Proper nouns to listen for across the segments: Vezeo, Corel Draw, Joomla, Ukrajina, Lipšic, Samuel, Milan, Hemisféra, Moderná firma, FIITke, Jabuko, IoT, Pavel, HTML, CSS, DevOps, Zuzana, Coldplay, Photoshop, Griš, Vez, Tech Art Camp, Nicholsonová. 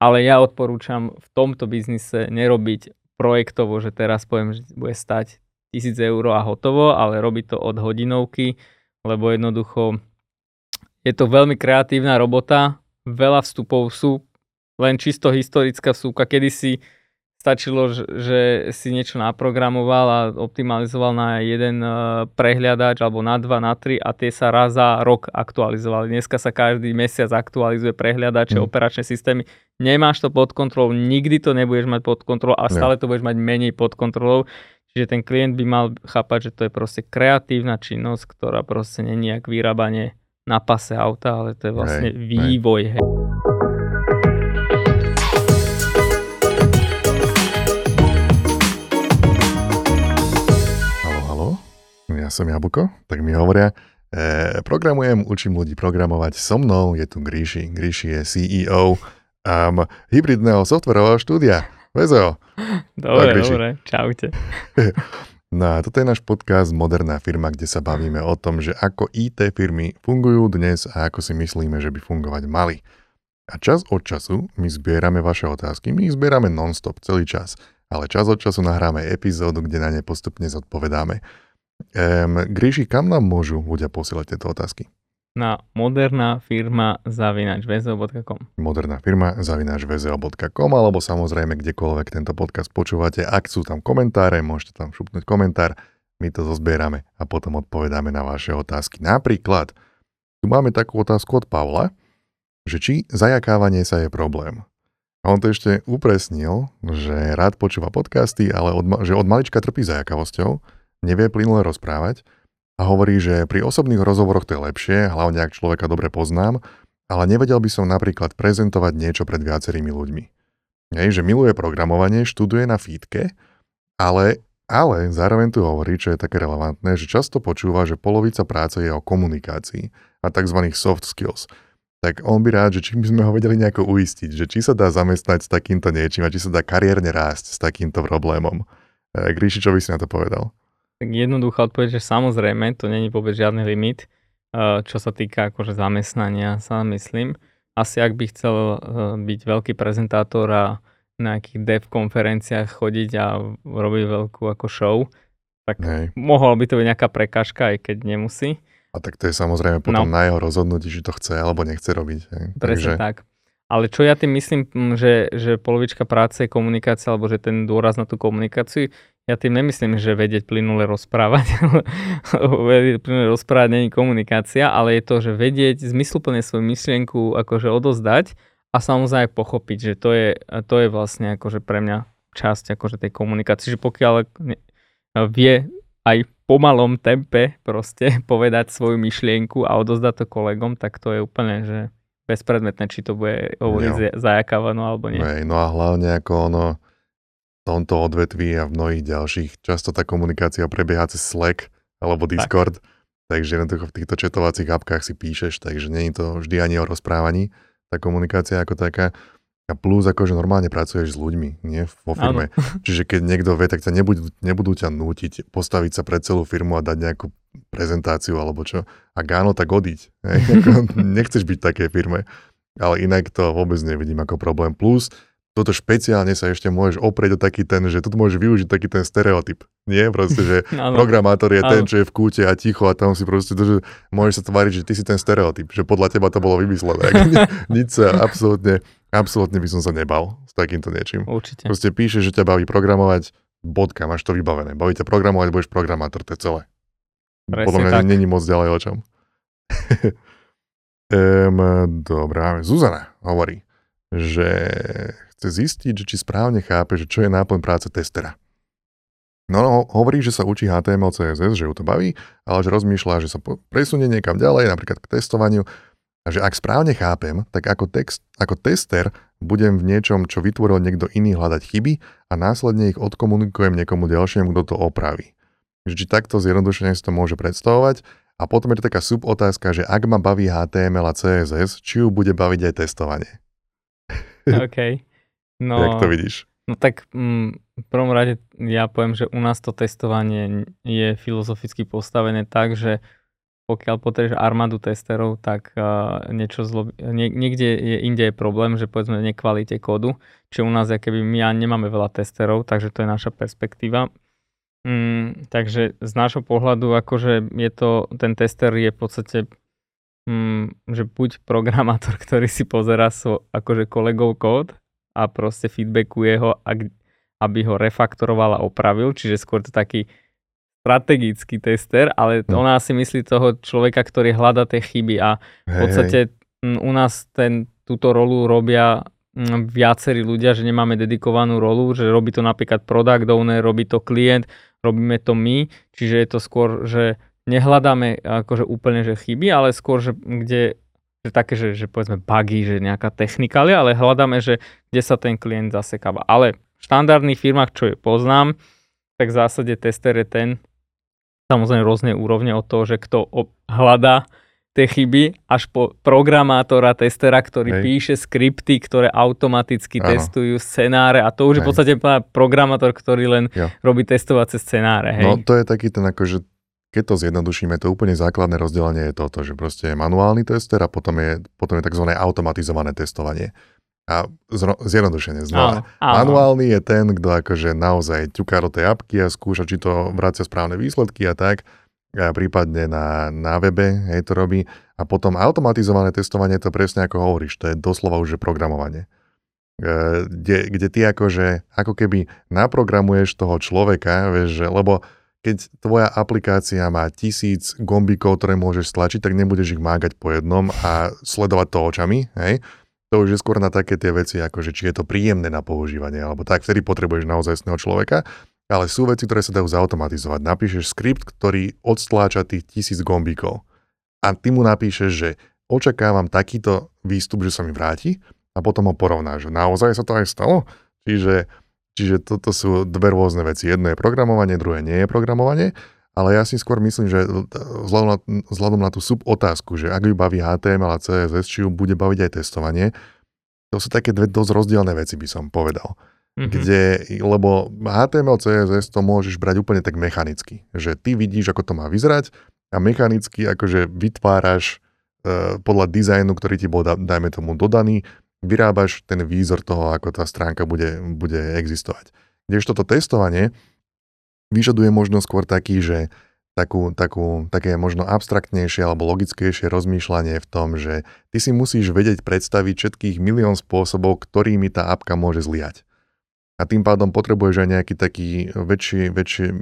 Ale ja odporúčam v tomto biznise nerobiť projektovo, že teraz poviem, že bude stať 1000 eur a hotovo, ale robiť to od hodinovky, lebo jednoducho je to veľmi kreatívna robota, veľa vstupov sú, len čisto historická vstupka. Kedysi stačilo, že si niečo naprogramoval a optimalizoval na jeden prehľadač alebo na 2, na 3 a tie sa raz za rok aktualizovali. Dneska sa každý mesiac aktualizuje prehľadače, operačné systémy. Nemáš to pod kontrolou, nikdy to nebudeš mať pod kontrolou a stále to budeš mať menej pod kontrolou. Čiže ten klient by mal chápať, že to je proste kreatívna činnosť, ktorá proste nie je nejak vyrábanie na pase auta, ale to je vlastne vývoj. Hej. Haló, haló, ja som Jabuko, tak mi hovoria, programujem, učím ľudí programovať, so mnou je tu Griši. Griši je CEO hybridného softwarového štúdia. Vezo. Dobre. Čaute. No, toto je náš podcast Moderná firma, kde sa bavíme o tom, že ako IT firmy fungujú dnes a ako si myslíme, že by fungovať mali. A čas od času my zbierame vaše otázky, my ich zbierame non-stop, celý čas, ale čas od času nahráme epizódu, kde na ne postupne zodpovedáme. Gríši, kam nám môžu ľudia posielať tieto otázky? Na modernafirma@vezeo.com modernafirma@vezeo.com alebo samozrejme kdekoľvek tento podcast počúvate. Ak sú tam komentáre, môžete tam šupnúť komentár, my to zozbierame a potom odpovedáme na vaše otázky. Napríklad, tu máme takú otázku od Pavla, že či zajakávanie sa je problém. A on to ešte upresnil, že rád počúva podcasty, ale že od malička trpí zajakavosťou, nevie plynule rozprávať. A hovorí, že pri osobných rozhovoroch to je lepšie, hlavne ak človeka dobre poznám, ale nevedel by som napríklad prezentovať niečo pred viacerými ľuďmi. Hej, že miluje programovanie, študuje na FIITke, ale zároveň tu hovorí, čo je také relevantné, že často počúva, že polovica práce je o komunikácii a tzv. Soft skills. Tak on by rád, že či by sme ho vedeli nejako uistiť, že či sa dá zamestnať s takýmto niečím a či sa dá kariérne rásť s takýmto problémom. Gríši, čo by si na to povedal? Tak jednoduchá odpoveď, že samozrejme, to není vôbec žiadny limit, čo sa týka akože zamestnania, sa myslím. Asi ak by chcel byť veľký prezentátor a na nejakých dev konferenciách chodiť a robiť veľkú ako show, tak mohol by to byť nejaká prekážka, aj keď nemusí. A tak to je samozrejme potom na jeho rozhodnutí, či to chce alebo nechce robiť. Presne tak. Ale čo ja tým myslím, že polovička práce je komunikácia, alebo že ten dôraz na tú komunikáciu, ja tým nemyslím, že vedieť plynule rozprávať, vedieť plynule rozprávať nie je komunikácia, ale je to, že vedieť zmysluplne svoju myšlienku akože odozdať a samozrejme pochopiť, že to je vlastne akože pre mňa časť akože tej komunikácie, že pokiaľ vie aj pomalom tempe proste povedať svoju myšlienku a odozdať to kolegom, tak to je úplne, že bezpredmetné, či to bude hovoriť zajakávané alebo nie. No a hlavne ako ono v tomto odvetví a v mnohých ďalších často tá komunikácia prebieha cez Slack alebo Discord, takže v týchto četovacích apkách si píšeš, takže nie je to vždy ani o rozprávaní, tá komunikácia ako taká. A plus akože normálne pracuješ s ľuďmi, nie? Vo firme. Áno. Čiže keď niekto vie, tak sa nebudú ťa nútiť postaviť sa pre celú firmu a dať nejakú prezentáciu alebo čo. Ak áno, tak odiť. Nechceš byť v takej firme. Ale inak to vôbec nevidím ako problém. Plus, toto špeciálne sa ešte môžeš oprieť o taký ten, že tu môžeš využiť taký ten stereotyp. Nie? Proste, že programátor je ten, čo je v kúte a ticho a tam si proste to, že môžeš sa tváriť, že ty si ten stereotyp, že podľa teba to bolo vymyslené. Nič sa absolútne by som sa nebal s takýmto niečím. Určite. Proste píšeš, že ťa baví programovať, bodka, máš to vybavené. Baví ťa programovať, budeš programátor, to je celé. Presne. Podľa mňa není moc ďalej o čom. Dobrá, Zuzana hovorí, že chce zistiť, či správne chápe, že čo je náplň práce testera. No, hovorí, že sa učí HTML, CSS, že ju to baví, ale že rozmýšľa, že sa presunie niekam ďalej, napríklad k testovaniu. Takže ak správne chápem, tak ako tester budem v niečom, čo vytvoril niekto iný, hľadať chyby a následne ich odkomunikujem niekomu ďalšiemu, kto to opraví. Čiže takto zjednodušene si to môže predstavovať. A potom je to taká subotázka, že ak ma baví HTML a CSS, či ju bude baviť aj testovanie. OK. No, jak to vidíš? No tak v prvom rade ja poviem, že u nás to testovanie je filozoficky postavené tak, že pokiaľ potrebuješ armádu testerov, tak niečo niekde je, inde je problém, že povedzme nekvalite kódu, čiže u nás keby my nemáme veľa testerov, takže to je naša perspektíva. Takže z nášho pohľadu akože je to, ten tester je v podstate že buď programátor, ktorý si pozerá akože kolegov kód a proste feedbackuje ho, aby ho refaktoroval a opravil, čiže skôr to taký strategický tester, ale ona si myslí toho človeka, ktorý hľadá tie chyby a v podstate u nás túto rolu robia viacerí ľudia, že nemáme dedikovanú rolu, že robí to napríklad product owner, robí to klient, robíme to my, čiže je to skôr, že nehľadáme akože úplne, že chyby, ale skôr, že kde je také, že povedzme bugy, že nejaká technikália, ale hľadáme, že kde sa ten klient zasekáva. Ale v štandardných firmách, čo je poznám, tak v zásade tester je ten, samozrejme rôzne úrovne od toho, že kto hľadá tie chyby, až po programátora, testera, ktorý píše skripty, ktoré automaticky testujú scenáre a to už je v podstate programátor, ktorý len robí testovacie scenáre. Hej. No to je taký ten akože, keď to zjednodušíme, to úplne základné rozdelenie je toto, že proste je manuálny tester a potom je tzv. Automatizované testovanie. A zjednodušenie znova. Manuálny je ten, kto akože naozaj ťuká do tej apky a skúša, či to vracia správne výsledky a tak. A prípadne na webe, hej, to robí. A potom automatizované testovanie, to presne ako hovoríš, to je doslova už programovanie. Kde ty akože, ako keby naprogramuješ toho človeka, vieš, že, lebo keď tvoja aplikácia má 1000 gombíkov, ktoré môžeš stlačiť, tak nebudeš ich mágať po jednom a sledovať to očami, hej. To už je skôr na také tie veci, akože či je to príjemné na používanie, alebo tak, vtedy potrebuješ naozajstného človeka, ale sú veci, ktoré sa dajú zautomatizovať. Napíšeš skript, ktorý odstláča tých 1000 gombíkov a ty mu napíšeš, že očakávam takýto výstup, že sa mi vráti a potom ho porovnáš. Naozaj sa to aj stalo? Čiže toto sú dve rôzne veci. Jedno je programovanie, druhé nie je programovanie, ale ja si skôr myslím, že vzhľadom na tú subotázku, že ak ju baví HTML a CSS, či ju bude baviť aj testovanie, to sú také dve dosť rozdielne veci, by som povedal. Lebo HTML, CSS to môžeš brať úplne tak mechanicky, že ty vidíš, ako to má vyzerať a mechanicky akože vytváraš podľa dizajnu, ktorý ti bol, dajme tomu, dodaný, vyrábaš ten výzor toho, ako tá stránka bude existovať. Kdežto toto testovanie vyžaduje možno skôr také možno abstraktnejšie alebo logickejšie rozmýšľanie v tom, že ty si musíš vedieť predstaviť všetkých milión spôsobov, ktorými tá apka môže zlyhať. A tým pádom potrebuješ aj nejaký taký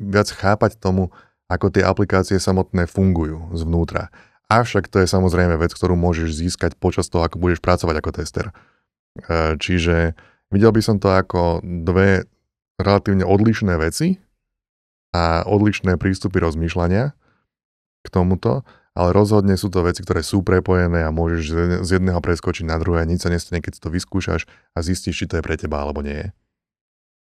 viac chápať tomu, ako tie aplikácie samotné fungujú zvnútra. Avšak to je samozrejme vec, ktorú môžeš získať počas toho, ako budeš pracovať ako tester. Čiže videl by som to ako dve relatívne odlišné veci a odlišné prístupy rozmýšľania k tomuto, ale rozhodne sú to veci, ktoré sú prepojené a môžeš z jedného preskočiť na druhé, nič sa nestane, keď to vyskúšaš a zistíš, či to je pre teba alebo nie je.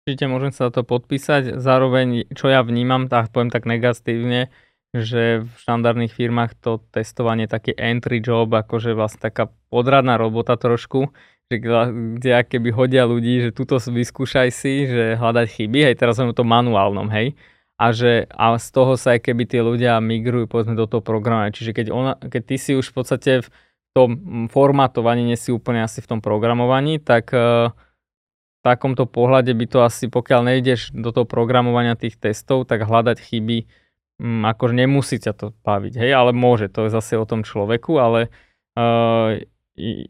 Určite môžem sa to podpísať. Zároveň, čo ja vnímam, tak poviem tak negatívne, že v štandardných firmách to testovanie je taký entry job, akože vlastne taká podradná robota trošku, že kde akéby hodia ľudí, že tuto vyskúšaj si, že hľadať chyby, hej, teraz sme to manuálnom, hej. A z toho sa aj keby tie ľudia migrujú, povedzme, do toho programu. Čiže keď ty si už v podstate v tom formatovaní, nie si úplne asi v tom programovaní, tak v takomto pohľade by to asi, pokiaľ nejdeš do toho programovania tých testov, tak hľadať chyby, akože nemusí ťa to baviť, hej, ale môže, to je zase o tom človeku, ale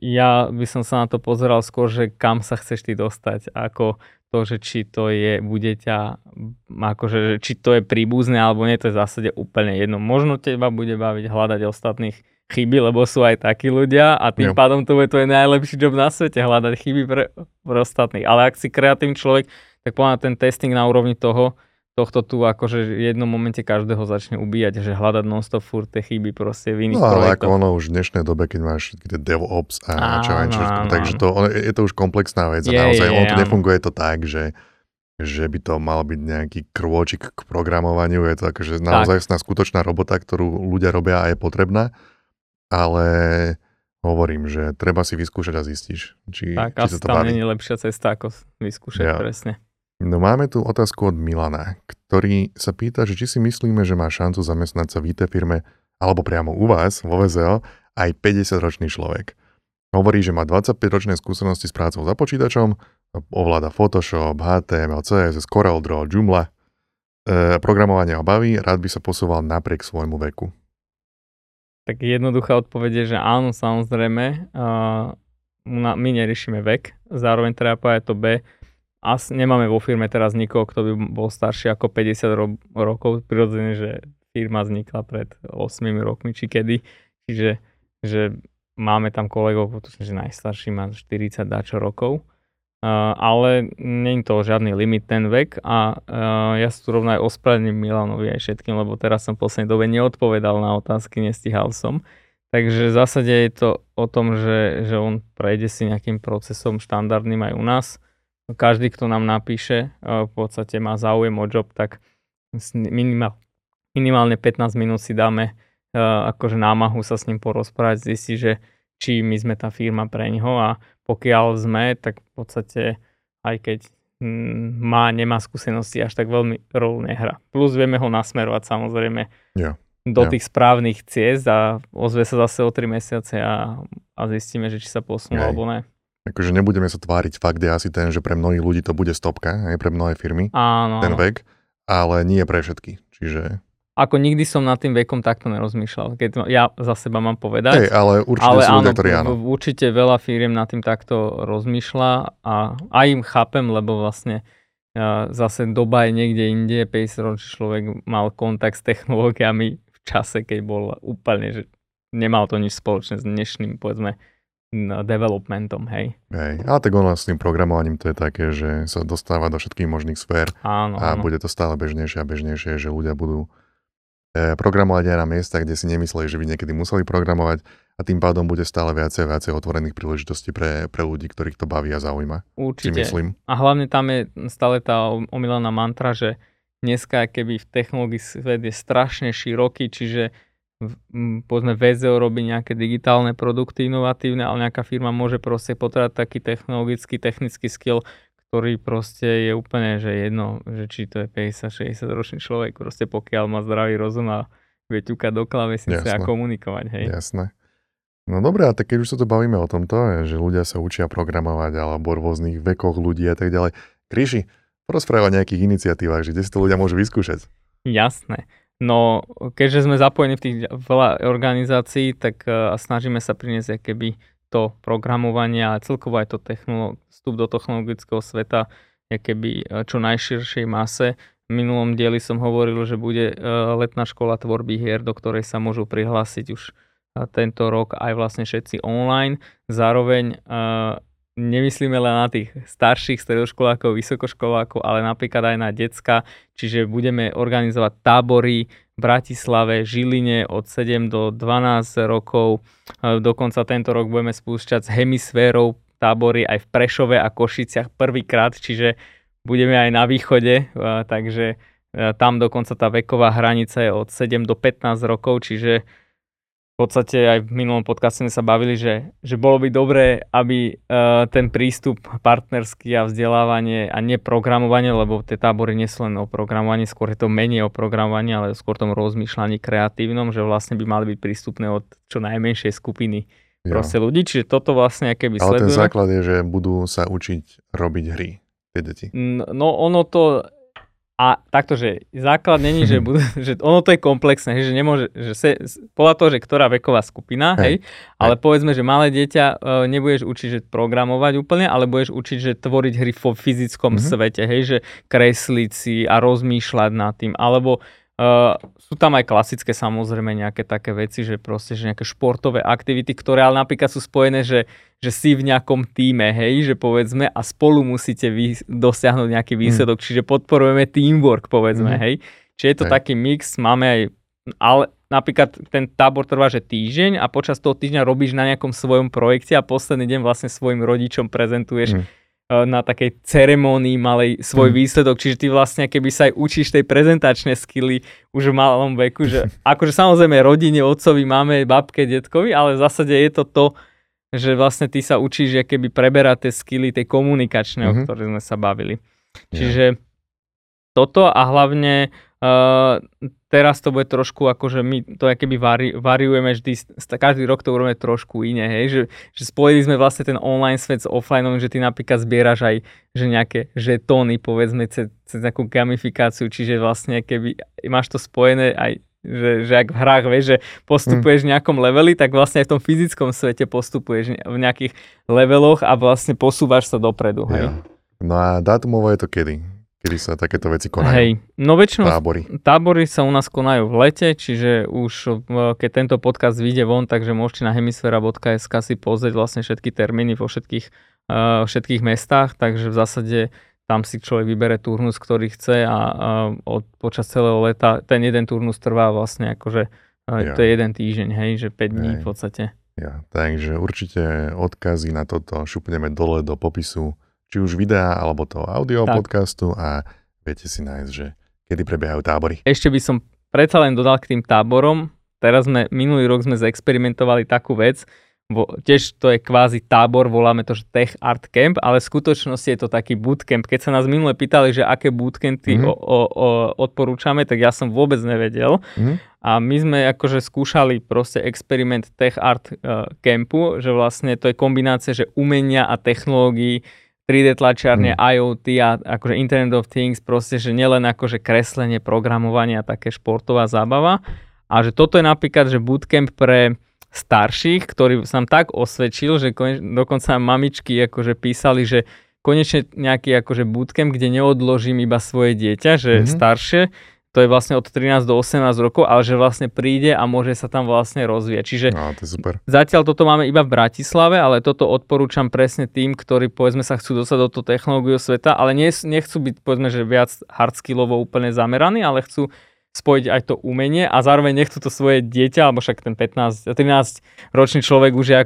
ja by som sa na to pozeral skôr, že kam sa chceš ty dostať, ako to, že či to je, bude ťa, akože, či to je príbuzné, alebo nie, to je v zásade úplne jedno. Možno teba bude baviť hľadať ostatných chyby, lebo sú aj takí ľudia a tým pádom to je najlepší job na svete, hľadať chyby pre ostatných. Ale ak si kreatívny človek, tak poviem, ten testing na úrovni tohto tu akože v jednom momente každého začne ubíjať, že hľadať non-stop furt tie chyby proste v iných projektoch. No ale ako ono už v dnešnej dobe, keď máš DevOps a čo, takže je to už komplexná vec a naozaj ono to nefunguje to tak, že by to mal byť nejaký krôčik k programovaniu, je to akože naozaj skutočná robota, ktorú ľudia robia a je potrebná. Ale hovorím, že treba si vyskúšať a zistíš, či sa to baví. Tak, asi tam nie je lepšia cesta, ako vyskúšať presne. No máme tu otázku od Milana, ktorý sa pýta, že či si myslíme, že má šancu zamestnať sa v IT firme, alebo priamo u vás vo VZO aj 50-ročný človek. Hovorí, že má 25-ročné skúsenosti s prácou za počítačom, ovláda Photoshop, HTML, CSS, Corel Draw, Joomla. Programovanie ho baví, rád by sa posúval napriek svojmu veku. Tak jednoduchá odpoveď je, že áno, samozrejme, my neriešime vek, zároveň treba povedať to B. Asi nemáme vo firme teraz nikoho, kto by bol starší ako 50 rokov, prirodzene, že firma vznikla pred 8 rokmi či kedy, čiže že máme tam kolegov, že najstarší má 40 dačo rokov, ale nie je to žiadny limit ten vek a ja sa tu rovno aj ospravedlním Milanovi aj všetkým, lebo teraz som v poslednej dobe neodpovedal na otázky, nestihal som. Takže v zásade je to o tom, že on prejde si nejakým procesom štandardným aj u nás. Každý, kto nám napíše, v podstate má záujem o job, tak minimálne 15 minút si dáme akože námahu sa s ním porozprávať, zistiť, že či my sme tá firma pre ňoho a pokiaľ sme, tak v podstate aj keď nemá skúsenosti, až tak veľmi rolu nehra. Plus vieme ho nasmerovať samozrejme tých správnych ciest a ozve sa zase o 3 mesiace a zistíme, že či sa posunú alebo ne. Takže nebudeme sa tváriť, fakt je asi ten, že pre mnohých ľudí to bude stopka, aj pre mnohé firmy, áno. Vek, ale nie pre všetky, čiže... Ako nikdy som nad tým vekom takto nerozmýšľal, keď ja za seba mám povedať. Ale určite ale sú ľudia, ktorí áno. Určite veľa firiem nad tým takto rozmýšľa a aj im chápem, lebo vlastne zase doba je niekde inde, 50-ročný človek mal kontakt s technológiami v čase, keď bol úplne, že nemal to nič spoločné s dnešným, povedzme, developmentom, hej. Hej, ale tak ono s tým programovaním to je také, že sa dostáva do všetkých možných sfér áno. Bude to stále bežnejšie a bežnejšie, že ľudia budú programovať aj na miestach, kde si nemysleli, že by niekedy museli programovať a tým pádom bude stále viacej otvorených príležitostí pre ľudí, ktorých to baví a zaujíma. Určite. A hlavne tam je stále tá omylená mantra, že dneska keby v technológii svet je strašne široký, čiže povedzme VZO robí nejaké digitálne produkty inovatívne, ale nejaká firma môže proste potrebať taký technologický, technický skill, ktorý proste je úplne, že jedno, že či to je 50-60 ročný človek, proste pokiaľ má zdravý rozum a vie ťukať do klávesnice a komunikovať, hej. Jasné. No dobré, a tak keď už sa to bavíme o tomto, že ľudia sa učia programovať alebo v rôznych vekoch ľudí a tak ďalej. Griši, porozpráva o nejakých iniciatívach, že kde si to ľudia môžu vyskúšať. Jasné. No, keďže sme zapojení v tých veľa organizácií, tak snažíme sa priniesť keby to programovanie a celkovo aj to vstup do technologického sveta keby čo najširšej mase. V minulom dieli som hovoril, že bude letná škola tvorby hier, do ktorej sa môžu prihlásiť už tento rok aj vlastne všetci online. Zároveň nemyslíme len na tých starších stredoškolákov, vysokoškolákov, ale napríklad aj na decka. Čiže budeme organizovať tábory v Bratislave, Žiline od 7 do 12 rokov. Dokonca tento rok budeme spúšťať s Hemisférou tábory aj v Prešove a Košiciach prvýkrát, čiže budeme aj na východe, takže tam dokonca tá veková hranica je od 7 do 15 rokov, čiže v podstate aj v minulom podcaste sme sa bavili, že bolo by dobré, aby ten prístup partnerský a vzdelávanie a neprogramovanie, lebo tie tábory nie sú len o programovaní, skôr je to menej o programovaní, ale skôr tom rozmýšľaní kreatívnom, že vlastne by mali byť prístupné od čo najmenšej skupiny proste ľudí. Čiže toto vlastne keby sledujeme. Ale ten základ je, že budú sa učiť robiť hry, tie deti. No ono to... A takto, že základ není, že ono to je komplexné, že nemôže, podľa toho, že ktorá veková skupina, ale povedzme, že malé dieťa nebudeš učiť, že programovať úplne, ale budeš učiť, že tvoriť hry vo fyzickom svete, hej, že kresliť si a rozmýšľať nad tým, alebo sú tam aj klasické samozrejme nejaké také veci, že proste, že nejaké športové aktivity, ktoré ale napríklad sú spojené, že si v nejakom týme, hej, že povedzme a spolu musíte dosiahnuť nejaký výsledok, čiže podporujeme teamwork, povedzme, hej. Čiže je to taký mix, máme aj, ale napríklad ten tábor trvá, že týždeň a počas toho týždňa robíš na nejakom svojom projekte a posledný deň vlastne svojim rodičom prezentuješ na takej ceremonii malej svoj výsledok, čiže ty vlastne keby sa aj učíš tej prezentačné skily už v malom veku, že akože samozrejme rodine, otcovi, máme, babke, detkovi, ale v zásade je to to, že vlastne ty sa učíš, že keby preberať tie skily tej komunikačné, o ktoré sme sa bavili. Čiže toto a hlavne Teraz to bude trošku, akože my to keby variujeme vždy, každý rok to urobíme trošku iné, hej, že spojili sme vlastne ten online svet s offlineom, že ty napríklad zbieraš aj že nejaké žetóny, povedzme, cez nejakú gamifikáciu, čiže vlastne keby máš to spojené aj, že ak v hrách, vieš, že postupuješ v nejakom leveli, tak vlastne aj v tom fyzickom svete postupuješ v nejakých leveloch a vlastne posúvaš sa dopredu. Hej. Ja. No a dátumovo je to kedy? Kedy sa takéto veci konajú? Hej, no väčšinou tábory sa u nás konajú v lete, čiže už keď tento podcast vyjde von, takže môžete na hemisféra.sk si pozrieť vlastne všetky termíny vo všetkých mestách, takže v zásade tam si človek vybere turnus, ktorý chce a počas celého leta ten jeden turnus trvá vlastne akože to je jeden týždeň, hej, že 5 dní v podstate. Ja, takže určite odkazy na toto šupneme dole do popisu či už videa, alebo toho audio podcastu a viete si nájsť, že kedy prebiehajú tábory. Ešte by som predsa len dodal k tým táborom. Teraz minulý rok sme zaexperimentovali takú vec, tiež to je kvázi tábor, voláme to, že Tech Art Camp, ale v skutočnosti je to taký bootcamp. Keď sa nás minule pýtali, že aké bootcampy odporúčame, tak ja som vôbec nevedel. A my sme akože skúšali proste experiment Tech Art Campu, že vlastne to je kombinácia, že umenia a technológií, 3D tlačiarne, IoT a akože Internet of Things, proste, že nielen akože kreslenie, programovanie a také športová zábava. A že toto je napríklad, že bootcamp pre starších, ktorý som tak osvedčil, že dokonca mamičky akože písali, že konečne nejaký akože bootcamp, kde neodložím iba svoje dieťa, že staršie, to je vlastne od 13 do 18 rokov, ale že vlastne príde a môže sa tam vlastne rozvíjať. Čiže no, to je super. Zatiaľ toto máme iba v Bratislave, ale toto odporúčam presne tým, ktorí povedzme sa chcú dostať do toho technológiu sveta, ale nechcú byť povedzme, že viac hardskillovo úplne zameraní, ale chcú spojiť aj to umenie a zároveň nechcú to svoje dieťa, alebo však ten 13 ročný človek už je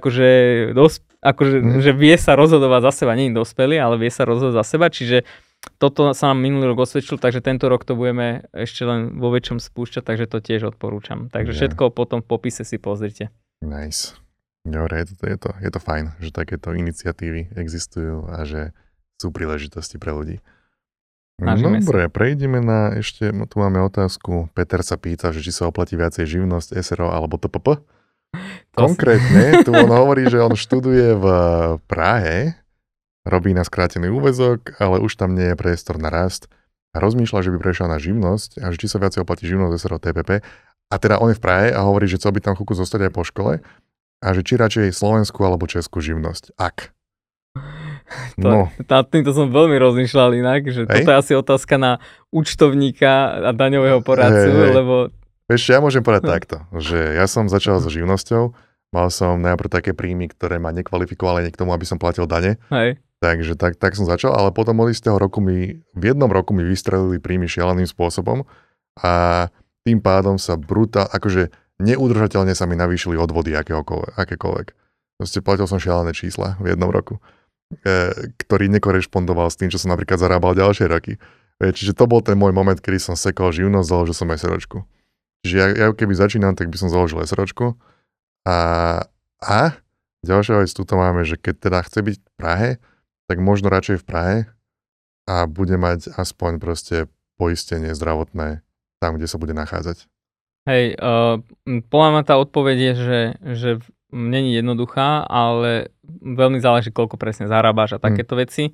akože že vie sa rozhodovať za seba, nie je dospelý, ale vie sa rozhodovať za seba, čiže toto sa nám minulý rok osvedčil, takže tento rok to budeme ešte len vo väčšom spúšťať, takže to tiež odporúčam. Takže všetko potom v popise si pozrite. Nice. Dobre, je to fajn, že takéto iniciatívy existujú a že sú príležitosti pre ľudí. Nažíme dobre, prejdeme na ešte, no tu máme otázku. Peter sa pýta, že či sa oplatí viacej živnosť, SRO alebo TPP. Konkrétne, tu on hovorí, že on študuje v Prahe, robí na skrátený úväzok, ale už tam nie je priestor na rast a rozmýšľa, že by prešiel na živnosť a že či sa viacej oplatí živnosť SRO TPP. A teda on je v Prahe a hovorí, že chcel by tam chvíľku zostať aj po škole a že či radšej slovenskú alebo českú živnosť. Ak? Týmto som veľmi rozmýšľal inak, že toto je asi otázka na účtovníka a daňového poradcu, lebo... Vieš, ja môžem povedať takto, že ja som začal so živnosťou, mal som najprv také príjmy, ktoré ma nekvalifikovali k tomu, aby som platil dane. Hej. Takže tak som začal, ale potom od istého roku v jednom roku mi vystrelili príjmy šialeným spôsobom a tým pádom sa akože neudržateľne sa mi navýšili odvody akékoľvek. Proste platil som šialené čísla v jednom roku, ktorý nekorešpondoval s tým, čo som napríklad zarábal ďalšie roky. Čiže to bol ten môj moment, kedy som sekol živnosť, založil som SROčku. Čiže ja keby začínam, tak by som založil SROčku a ďalšia vec, tu to máme, že keď teda chce byť v Prahe, tak možno radšej v Prahe a bude mať aspoň proste poistenie zdravotné tam, kde sa bude nachádzať. Hej, podľa mňa tá odpoveď je, že není jednoduchá, ale veľmi záleží, koľko presne zarábáš a takéto veci.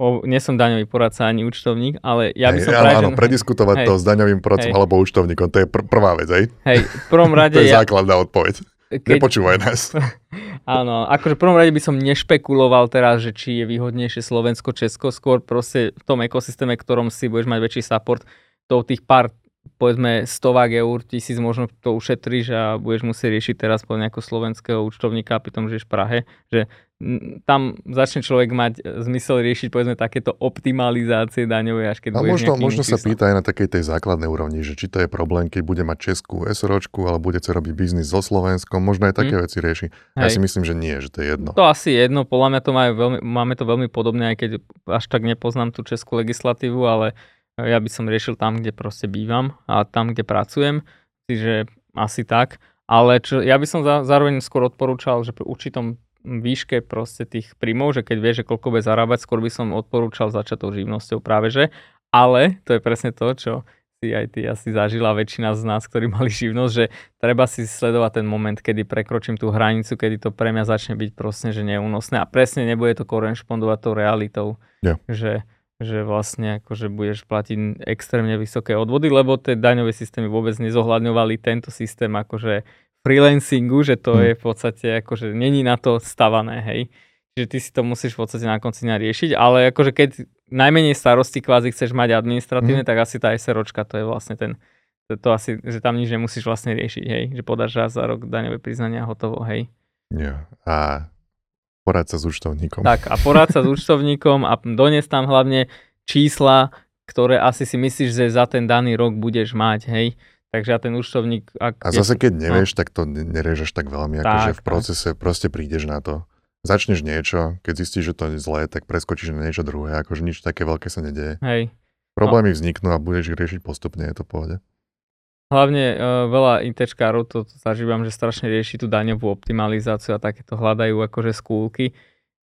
Nie som daňový poradca ani účtovník, ale ja by som práve... Áno, prediskutovať to s daňovým poradcom alebo účtovníkom, to je prvá vec, hej? Hej, v prvom rade... To je základná odpoveď. Nepočúvaj nás. Áno, akože v prvom rade by som nešpekuloval teraz, že či je výhodnejšie Slovensko, Česko, skôr proste v tom ekosystéme, ktorom si budeš mať väčší support, to tých pár, povedzme, 100 eur, 1000 možno to ušetríš a budeš musieť riešiť teraz po nejakého slovenského účtovníka, pritom žiješ v Prahe, že tam začne človek mať zmysel riešiť, povedzme, takéto optimalizácie daňové, až keď budeš nejaký... Možno sa pýta aj na takej tej základnej úrovni, že či to je problém, keď bude mať českú SROčku, alebo bude chce robiť biznis so Slovenskom, možno aj také veci rieši. Ja si myslím, že nie, že to je jedno. To asi jedno, podľa mňa to máme to veľmi podobné, aj keď až tak nepoznám tú českú legislatívu, ale ja by som riešil tam, kde proste bývam a tam, kde pracujem, čiže asi tak, ale ja by som zároveň skôr odporúčal, že pri určitom výške proste tých príjmov, že keď vieš, že koľko bude zarábať, skôr by som odporúčal začať tou živnosťou práve že, Ale to je presne to, čo si aj ty asi zažila väčšina z nás, ktorí mali živnosť, že treba si sledovať ten moment, kedy prekročím tú hranicu, kedy to pre mňa začne byť proste, že neúnosné. A presne nebude to korešpondovať tou realitou, že vlastne akože budeš platiť extrémne vysoké odvody, lebo tie daňové systémy vôbec nezohľadňovali tento systém akože freelancingu, že to je v podstate akože není na to stavané, hej. Čiže ty si to musíš v podstate na konci dňa riešiť, ale akože keď najmenej starosti kvázi chceš mať administratívne, tak asi tá SROčka to je vlastne ten, to asi, že tam nič nemusíš vlastne riešiť, hej, že podáš raz za rok daňové priznania a hotovo, hej. Jo, a porád sa s účtovníkom. Tak, a porád sa s účtovníkom a donies tam hlavne čísla, ktoré asi si myslíš, že za ten daný rok budeš mať, hej. Takže a ten účtovník... A zase keď nevieš, tak to neriežeš tak veľmi, akože v procese proste prídeš na to. Začneš niečo, keď zistíš, že to je zlé, tak preskočíš na niečo druhé, akože nič také veľké sa nedeje. Hej. Problémy vzniknú a budeš ich riešiť postupne, je to v pohode. Hlavne veľa ITčkárov to zažívam, že strašne rieši tú daňovú optimalizáciu a takéto hľadajú akože skúlky.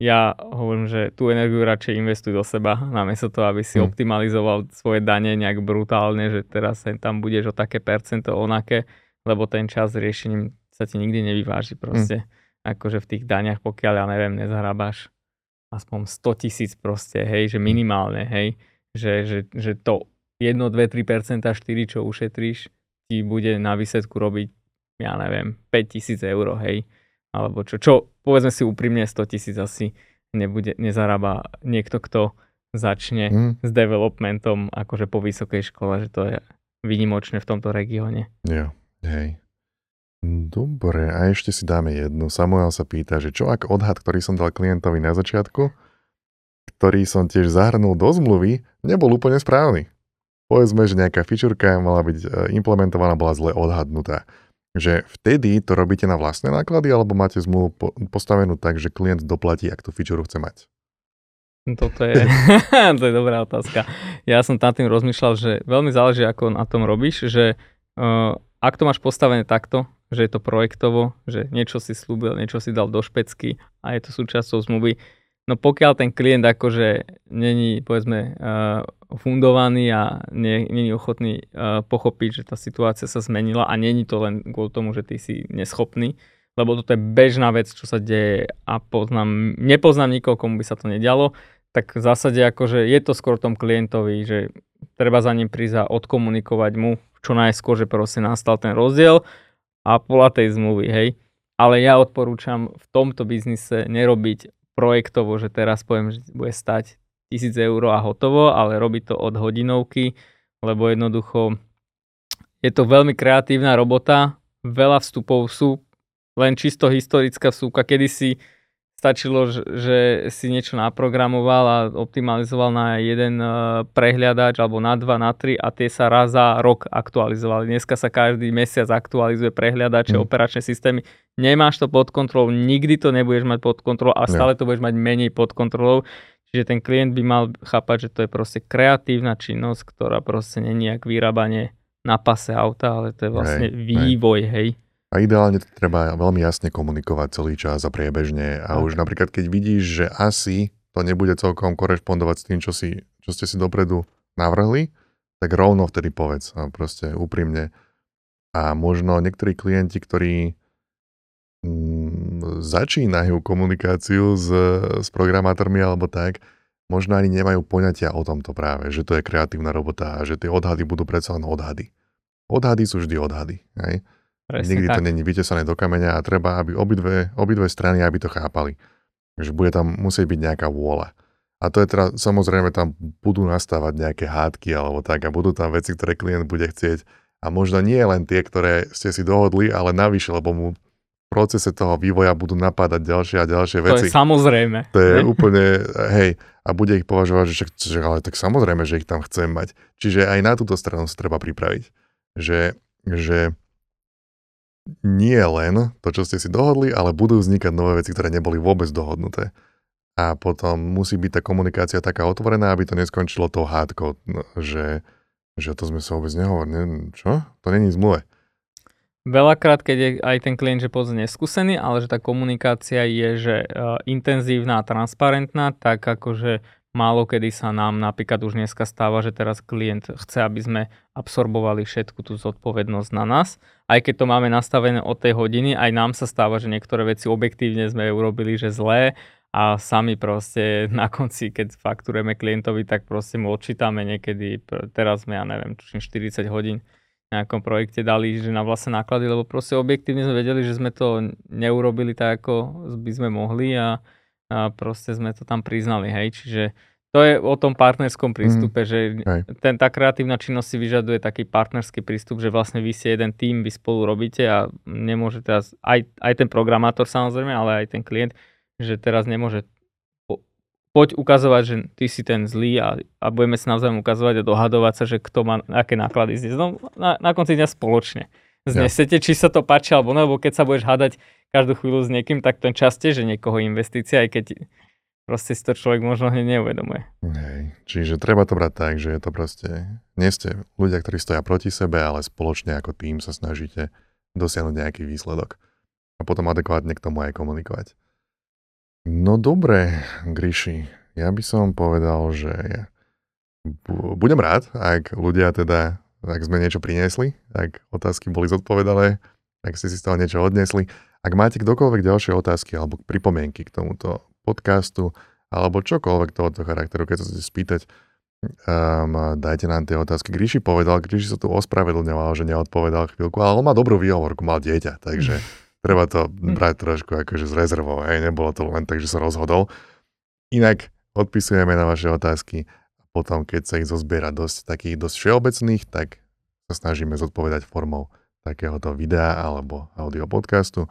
Ja hovorím, že tú energiu radšej investuj do seba, namiesto toho, aby si optimalizoval svoje dane nejak brutálne, že teraz tam budeš o také percento onaké, lebo ten čas riešením sa ti nikdy nevyváži proste. Akože v tých daniach, pokiaľ, ja neviem, nezhrabáš aspoň 100 000 proste, hej, že minimálne, hej, že to 1, 2, 3%, 4, čo ušetríš, ti bude na výsledku robiť, ja neviem, 5 000 eur, hej, alebo čo povedzme si úprimne, 100 000 asi nezarába niekto, kto začne s developmentom akože po vysokej škole, že to je výnimočné v tomto regióne. Jo, hej. Dobre, a ešte si dáme jednu. Samuel sa pýta, že čo ak odhad, ktorý som dal klientovi na začiatku, ktorý som tiež zahrnul do zmluvy, nebol úplne správny. Povedzme, že nejaká fičurka mala byť implementovaná, bola zle odhadnutá. Že vtedy to robíte na vlastné náklady, alebo máte zmluvu postavenú tak, že klient doplatí, ak tú fičuru chce mať? Toto je, to je dobrá otázka. Ja som nad tým rozmýšľal, že veľmi záleží, ako na tom robíš, že ak to máš postavené takto, že je to projektovo, že niečo si slúbil, niečo si dal do špecky a je to súčasťou zmluvy. No pokiaľ ten klient akože není, povedzme, fundovaný a není ochotný pochopiť, že tá situácia sa zmenila a není to len kvôli tomu, že ty si neschopný, lebo toto je bežná vec, čo sa deje a nepoznám nikoho, komu by sa to nedialo, tak v zásade akože je to skôr tom klientovi, že treba za ním prísť a odkomunikovať mu čo najskôr, že proste nastal ten rozdiel a podľa tej zmluvy, hej. Ale ja odporúčam v tomto biznise nerobiť projektovo, že teraz poviem, že bude stať 1000 eur a hotovo, ale robiť to od hodinovky, lebo jednoducho je to veľmi kreatívna robota, veľa vstupov sú, len čisto historická vstupka, kedysi stačilo, že si niečo naprogramoval a optimalizoval na jeden prehľadač alebo na 2, na 3 a tie sa raz za rok aktualizovali. Dneska sa každý mesiac aktualizuje prehľadače, operačné systémy. Nemáš to pod kontrolou, nikdy to nebudeš mať pod kontrolou a stále to budeš mať menej pod kontrolou. Čiže ten klient by mal chápať, že to je proste kreatívna činnosť, ktorá proste není jak vyrábanie na pase auta, ale to je vlastne vývoj, hej. A ideálne to treba veľmi jasne komunikovať celý čas a priebežne. A už napríklad, keď vidíš, že asi to nebude celkom korešpondovať s tým, čo ste si dopredu navrhli, tak rovno vtedy povedz a proste úprimne. A možno niektorí klienti, ktorí začínajú komunikáciu s programátormi alebo tak, možno ani nemajú poňatia o tomto práve, že to je kreatívna robota a že tie odhady budú predsa len odhady. Odhady sú vždy odhady, hej? Presne nikdy tak. To není vytesané do kameňa a treba, aby obidve strany, aby to chápali. Takže bude tam musieť byť nejaká vôľa. A to je teda, samozrejme, tam budú nastávať nejaké hádky alebo tak a budú tam veci, ktoré klient bude chcieť. A možno nie len tie, ktoré ste si dohodli, ale navyše, lebo mu v procese toho vývoja budú napádať ďalšie a ďalšie veci. To je samozrejme. To je úplne, hej, a bude ich považovať, že ale tak samozrejme, že ich tam chcem mať. Čiže aj na túto stranu sa treba pripraviť. Že nie len to, čo ste si dohodli, ale budú vznikať nové veci, ktoré neboli vôbec dohodnuté. A potom musí byť tá komunikácia taká otvorená, aby to neskončilo tou hádkou, že to sme sa vôbec nehovorili. Čo? To není zmluve. Veľakrát, keď je aj ten klient, že pozor neskúsený, ale že tá komunikácia je, že intenzívna a transparentná, tak akože Málo kedy sa nám napríklad už dneska stáva, že teraz klient chce, aby sme absorbovali všetku tú zodpovednosť na nás. Aj keď to máme nastavené od tej hodiny, aj nám sa stáva, že niektoré veci objektívne sme urobili, že zlé a sami proste na konci, keď fakturujeme klientovi, tak proste mu odčítame niekedy, teraz sme, ja neviem, 40 hodín v nejakom projekte dali, že na vlastné náklady, lebo proste objektívne sme vedeli, že sme to neurobili tak, ako by sme mohli a proste sme to tam priznali, hej, čiže to je o tom partnerskom prístupe, že tá kreatívna činnosť si vyžaduje taký partnerský prístup, že vlastne vy si jeden tím, vy spolu robíte a nemôže teraz, aj ten programátor samozrejme, ale aj ten klient, že teraz nemôže poď ukazovať, že ty si ten zlý a budeme sa navzájom ukazovať a dohadovať sa, že kto má aké náklady zniesť. No, na konci dňa spoločne znesete, či sa to páči alebo ne, lebo keď sa budeš hádať každú chvíľu s niekým, tak to je časte, že niekoho investícia, aj keď proste si to človek možno hneď neuvedomuje. Hej, čiže treba to brať tak, že je to proste, nie ste ľudia, ktorí stoja proti sebe, ale spoločne ako tým sa snažíte dosiahnuť nejaký výsledok a potom adekvátne k tomu aj komunikovať. No dobre, Griši, ja by som povedal, že budem rád, ak ľudia teda ak sme niečo priniesli, ak otázky boli zodpovedané, ak ste si z toho niečo odnesli. Ak máte kdokoľvek ďalšie otázky alebo pripomienky k tomuto podcastu alebo čokoľvek tohoto charakteru, keď sa chcete spýtať, dajte nám tie otázky. Griši sa tu ospravedlňoval, že neodpovedal chvíľku, ale on má dobrú výhovorku, mal dieťa, takže treba to brať trošku akože z rezervou. Nebolo to len tak, že sa rozhodol. Inak odpisujeme na vaše otázky. Potom, keď sa ich zozbiera dosť všeobecných, tak sa snažíme zodpovedať formou takéhoto videa alebo audio podcastu.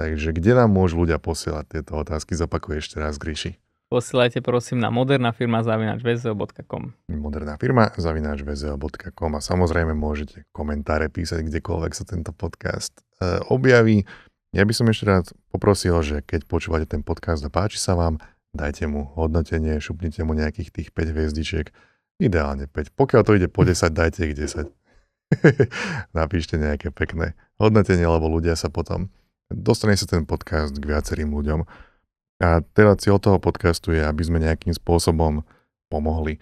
Takže kde nám môžu ľudia posielať tieto otázky? Zopakuj ešte raz, Griši. Posielajte prosím na modernafirma@vzeo.com. modernafirma@vzeo.com a samozrejme môžete komentáre písať kdekoľvek sa tento podcast objaví. Ja by som ešte rád poprosil, že keď počúvate ten podcast a páči sa vám, dajte mu hodnotenie, šupnite mu nejakých tých 5 hviezdičiek, ideálne 5. Pokiaľ to ide po 10, dajte ich 10. Napíšte nejaké pekné hodnotenie, lebo ľudia sa potom, dostane sa ten podcast k viacerým ľuďom. A teda cieľ toho podcastu je, aby sme nejakým spôsobom pomohli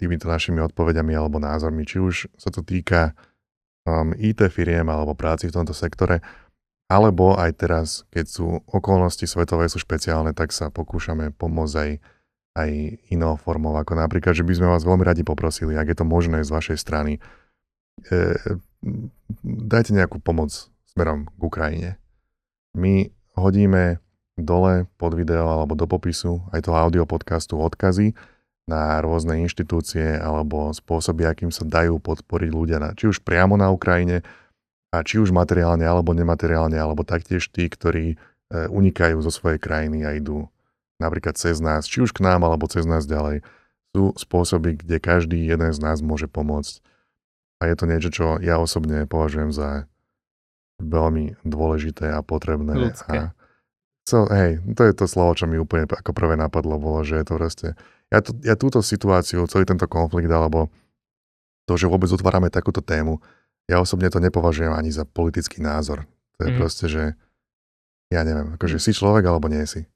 týmito našimi odpovediami alebo názormi, či už sa to týka IT firiem alebo práci v tomto sektore, alebo aj teraz, keď sú okolnosti svetové sú špeciálne, tak sa pokúšame pomôcť aj inou formou, ako napríklad, že by sme vás veľmi radi poprosili, ak je to možné z vašej strany, dajte nejakú pomoc smerom k Ukrajine. My hodíme dole pod video alebo do popisu aj toho audio podcastu odkazy na rôzne inštitúcie alebo spôsoby, akým sa dajú podporiť ľudia, či už priamo na Ukrajine, a či už materiálne, alebo nemateriálne, alebo taktiež tí, ktorí unikajú zo svojej krajiny a idú napríklad cez nás, či už k nám, alebo cez nás ďalej, sú spôsoby, kde každý jeden z nás môže pomôcť. A je to niečo, čo ja osobne považujem za veľmi dôležité a potrebné. Ľudské. To je to slovo, čo mi úplne ako prvé napadlo, bolo, že je to proste... Ja túto situáciu, celý tento konflikt, alebo to, že vôbec otvárame takúto tému, ja osobne to nepovažujem ani za politický názor. To je proste, že ja neviem, akože si človek alebo nie si.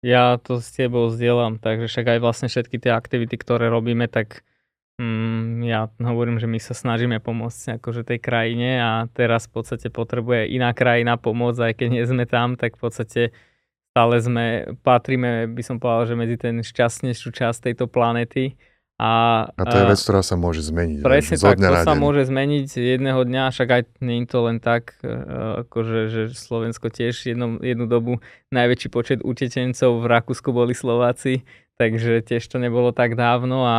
Ja to s tebou zdieľam, takže však aj vlastne všetky tie aktivity, ktoré robíme, tak ja hovorím, že my sa snažíme pomôcť akože tej krajine a teraz v podstate potrebuje iná krajina pomôcť, aj keď nie sme tam, tak v podstate stále patríme, by som povedal, že medzi ten šťastnejšiu časť tejto planéty. A to je vec, ktorá sa môže zmeniť. Presne tak, to sa môže zmeniť jedného dňa, však aj nie je to len tak, akože, že Slovensko tiež jednu dobu najväčší počet utečencov v Rakúsku boli Slováci, takže tiež to nebolo tak dávno a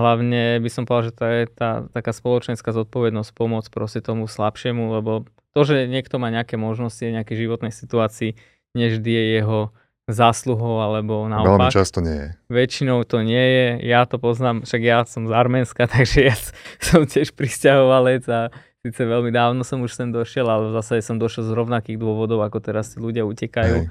hlavne by som povedal, že to je tá taká spoločenská zodpovednosť pomôcť proste tomu slabšiemu, lebo to, že niekto má nejaké možnosti, nejaké životnej situácii, nevždy je jeho zásluhou, alebo naopak. Veľmi často nie je. Väčšinou to nie je. Ja to poznám, však ja som z Arménska, takže ja som tiež prisťahovalec a síce veľmi dávno som už sem došiel, ale zase som došiel z rovnakých dôvodov, ako teraz tí ľudia utekajú. Hej.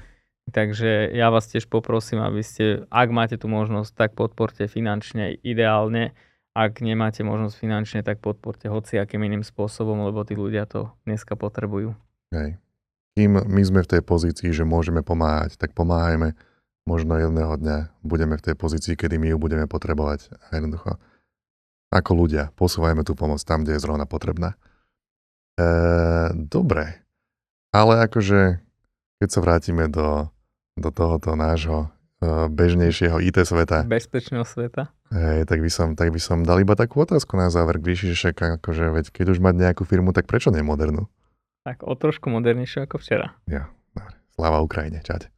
Takže ja vás tiež poprosím, aby ste, ak máte tú možnosť, tak podporte finančne ideálne. Ak nemáte možnosť finančne, tak podporte hociakým iným spôsobom, lebo tí ľudia to dneska potrebujú. Hej. Kým my sme v tej pozícii, že môžeme pomáhať, tak pomáhajme. možno jedného dňa budeme v tej pozícii, kedy my ju budeme potrebovať. A jednoducho, ako ľudia, posúvajme tú pomoc tam, kde je zrovna potrebná. Dobre, ale akože, keď sa vrátime do tohoto nášho bežnejšieho IT sveta. Bezpečného sveta. Hej, tak by som dal iba takú otázku na záver, Griši, že akože, veď keď už mať nejakú firmu, tak prečo nie modernú? Tak o trošku modernejšiu ako včera. Ja, dobre. Sláva Ukrajine, čať.